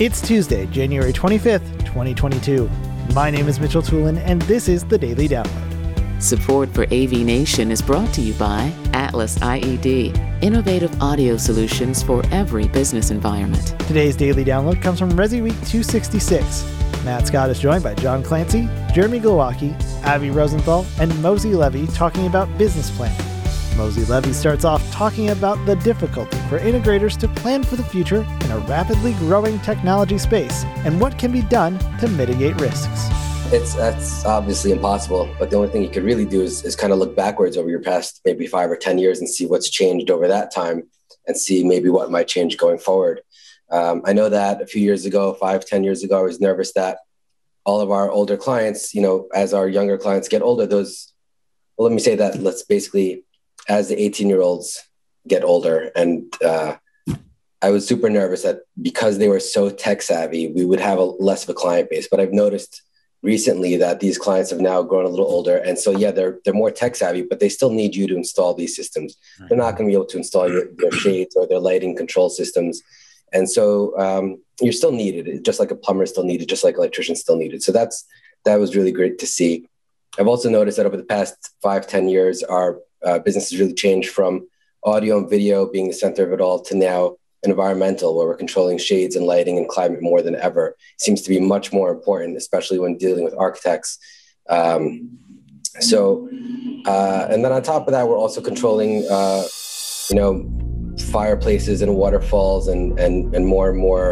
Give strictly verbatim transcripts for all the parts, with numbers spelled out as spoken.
It's Tuesday, January twenty-fifth, twenty twenty-two. My name is Mitchell Tulin, and this is the Daily Download. Support for A V Nation is brought to you by Atlas I E D, innovative audio solutions for every business environment. Today's Daily Download comes from ResiWeek two sixty-six. Matt Scott is joined by John Clancy, Jeremy Glowacki, Abby Rosenthal, and Mosey Levy talking about business planning. Mosey Levy starts off talking about the difficulty for integrators to plan for the future in a rapidly growing technology space and what can be done to mitigate risks. It's that's obviously impossible, but the only thing you could really do is, is kind of look backwards over your past maybe five or ten years and see what's changed over that time and see maybe what might change going forward. Um, I know that a few years ago, five, ten years ago, I was nervous that all of our older clients, you know, as our younger clients get older, those, well, let me say that let's basically... as the eighteen-year-olds get older. And uh, I was super nervous that because they were so tech-savvy, we would have a less of a client base. But I've noticed recently that these clients have now grown a little older. And so, yeah, they're they're more tech-savvy, but they still need you to install these systems. They're not going to be able to install your, their shades or their lighting control systems. And so um, you're still needed, just like a plumber is still needed, just like electricians still needed. So that's that was really great to see. I've also noticed that over the past five, ten years, our Uh, business has really changed from audio and video being the center of it all to now environmental, where we're controlling shades and lighting and climate more than ever. It seems to be much more important, especially when dealing with architects. Um, so, uh, and then on top of that, we're also controlling, uh, you know, fireplaces and waterfalls and and and more and more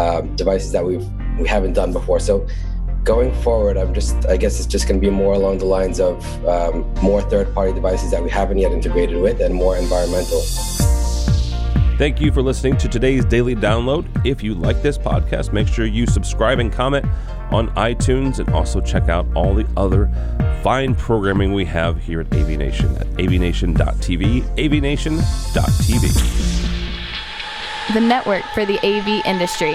uh, devices that we've we haven't done before. So. Going forward, I'm just, I guess it's just going to be more along the lines of um, more third-party devices that we haven't yet integrated with and more environmental. Thank you for listening to today's Daily Download. If you like this podcast, make sure you subscribe and comment on iTunes, and also check out all the other fine programming we have here at A V Nation at a v nation dot t v, a v nation dot t v. The network for the A V industry.